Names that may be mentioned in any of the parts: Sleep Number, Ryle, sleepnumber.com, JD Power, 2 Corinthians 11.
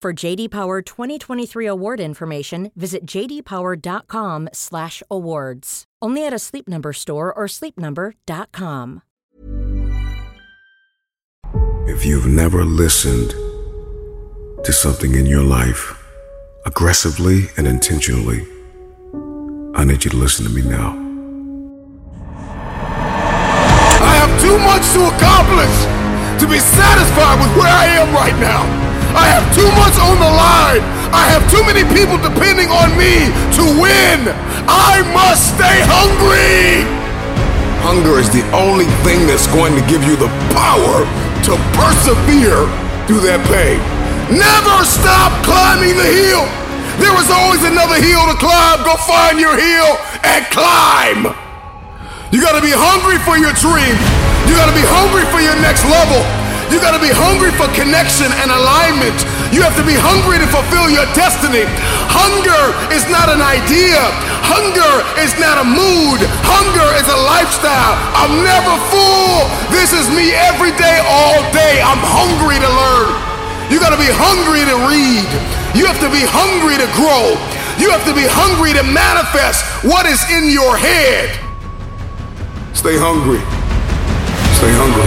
For JD Power 2023 award information, visit jdpower.com/awards. Only at a Sleep Number store or sleepnumber.com. If you've never listened to something in your life, aggressively and intentionally, I need you to listen to me now. I have too much to accomplish to be satisfied with where I am right now. I have too much on the line. I have too many people depending on me to win. I must stay hungry. Hunger is the only thing that's going to give you the power to persevere through that pain. Never stop climbing the hill. There is always another hill to climb. Go find your hill and climb. You gotta be hungry for your dream. You gotta be hungry for your next level. You gotta be hungry for connection and alignment. You have to be hungry to fulfill your destiny. Hunger is not an idea. Hunger is not a mood. Hunger is a lifestyle. I'm never full. This is me every day, all day. I'm hungry to learn. You gotta be hungry to read. You have to be hungry to grow. You have to be hungry to manifest what is in your head. Stay hungry. Stay hungry.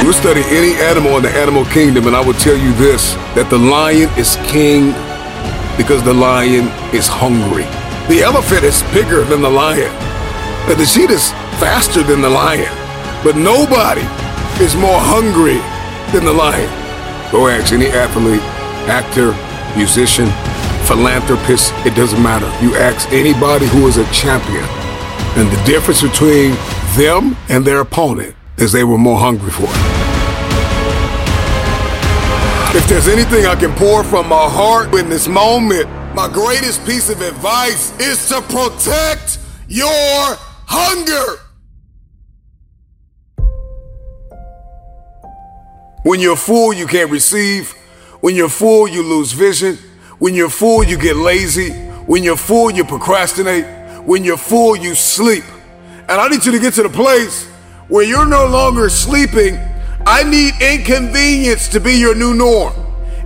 You would study any animal in the animal kingdom, and I will tell you this, that the lion is king because the lion is hungry. The elephant is bigger than the lion. The cheetah is faster than the lion. But nobody is more hungry than the lion. Go ask any athlete, actor, musician, philanthropist, it doesn't matter. You ask anybody who is a champion, and the difference between them and their opponent is they were more hungry for it. If there's anything I can pour from my heart in this moment, my greatest piece of advice is to protect your hunger. When you're full, you can't receive. When you're full, you lose vision. When you're full, you get lazy. When you're full, you procrastinate. When you're full, you sleep. And I need you to get to the place where you're no longer sleeping. I need inconvenience to be your new norm.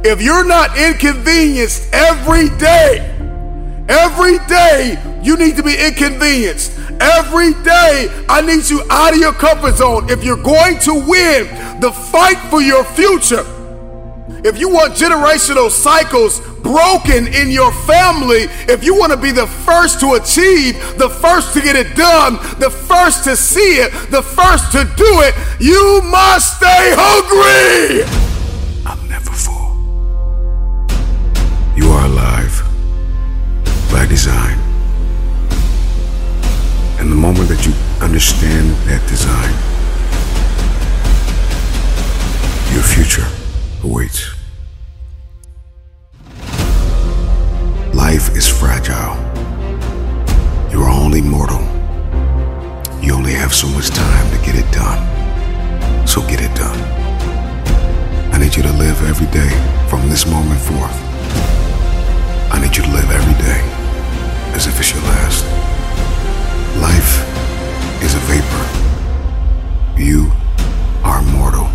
If you're not inconvenienced every day you need to be inconvenienced. Every day, I need you out of your comfort zone. If you're going to win the fight for your future, if you want generational cycles broken in your family, if you want to be the first to achieve, the first to get it done, the first to see it, the first to do it, you must stay hungry. I'm never full. You are alive by design. And the moment that you understand that design, your future awaits. Life is fragile. You're only mortal. You only have so much time to get it done. So get it done. I need you to live every day from this moment forth. I need you to live every day as if it's your last. Life is a vapor. You are mortal.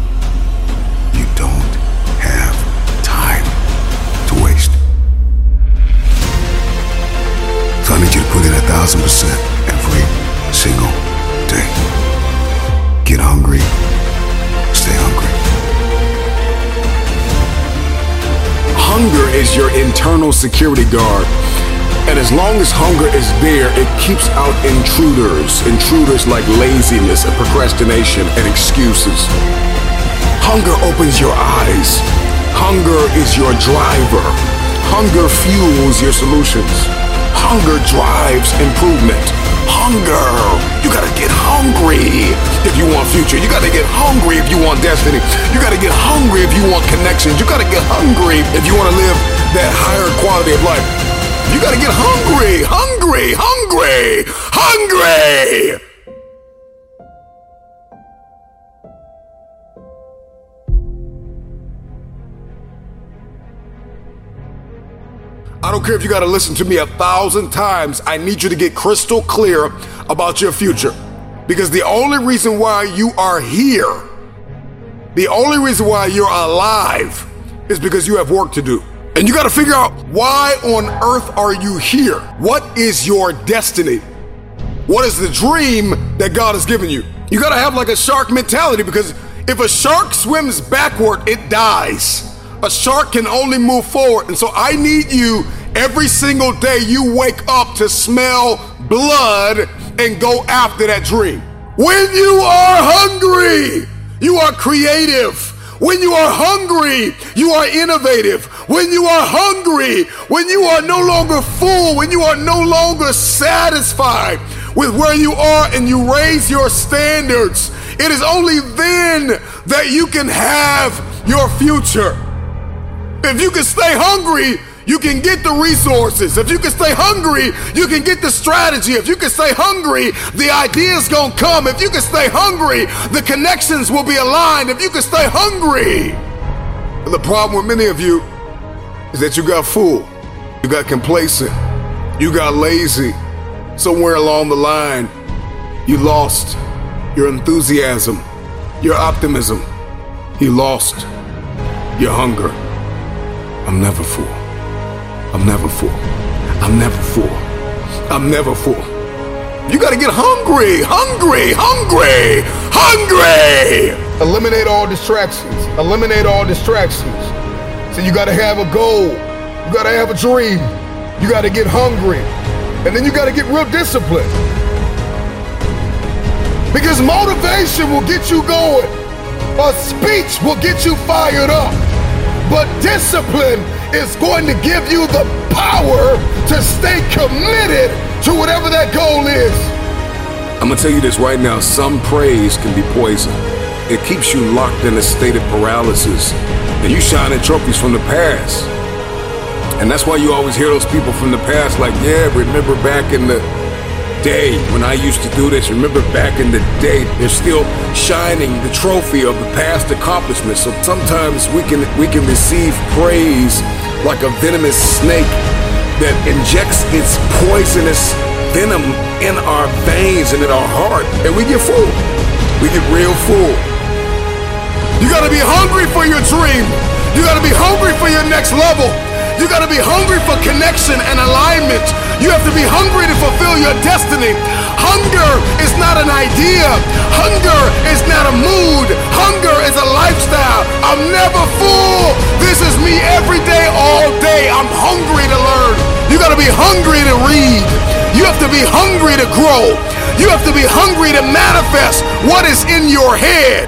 You don't have time to waste. So I need you to put in 1,000% every single day. Get hungry. Stay hungry. Hunger is your internal security guard. And as long as hunger is there, it keeps out intruders. Intruders like laziness and procrastination and excuses. Hunger opens your eyes. Hunger is your driver. Hunger fuels your solutions. Hunger drives improvement. Hunger. You gotta get hungry if you want future. You gotta get hungry if you want destiny. You gotta get hungry if you want connections. You gotta get hungry if you wanna live that higher quality of life. You gotta get hungry, hungry, hungry, hungry! I don't care if you gotta listen to me 1,000 times. I need you to get crystal clear about your future. Because the only reason why you are here, the only reason why you're alive, is because you have work to do. And you got to figure out, why on earth are you here? What is your destiny? What is the dream that God has given you? You got to have like a shark mentality, because if a shark swims backward, it dies. A shark can only move forward. And so I need you every single day you wake up to smell blood and go after that dream. When you are hungry, you are creative. When you are hungry, you are innovative. When you are hungry, when you are no longer full, when you are no longer satisfied with where you are and you raise your standards, it is only then that you can have your future. If you can stay hungry, you can get the resources. If you can stay hungry, you can get the strategy. If you can stay hungry, the ideas gonna come. If you can stay hungry, the connections will be aligned. If you can stay hungry. The problem with many of you is that you got full, you got complacent, you got lazy. Somewhere along the line, you lost your enthusiasm, your optimism. You lost your hunger. I'm never full. I'm never full. I'm never full. I'm never full. You gotta get hungry, hungry, hungry, hungry! Eliminate all distractions. Eliminate all distractions. So you gotta have a goal. You gotta have a dream. You gotta get hungry. And then you gotta get real disciplined. Because motivation will get you going. A speech will get you fired up. But discipline is going to give you the power to stay committed to whatever that goal is. I'm gonna tell you this right now, some praise can be poison. It keeps you locked in a state of paralysis, and you shining trophies from the past. And that's why you always hear those people from the past like, yeah, remember back in the day when I used to do this, remember back in the day. They're still shining the trophy of the past accomplishments. So sometimes we can receive praise like a venomous snake that injects its poisonous venom in our veins and in our heart, and we get full. We get real full. You gotta be hungry for your dream. You gotta be hungry for your next level. You gotta be hungry for connection and alignment. You have to be hungry to fulfill your destiny. Hunger is not an idea. Hunger is not a mood. Hunger is a lifestyle. I'm never full. This is me every day, all day. I'm hungry to learn. You gotta be hungry to read. You have to be hungry to grow. You have to be hungry to manifest what is in your head.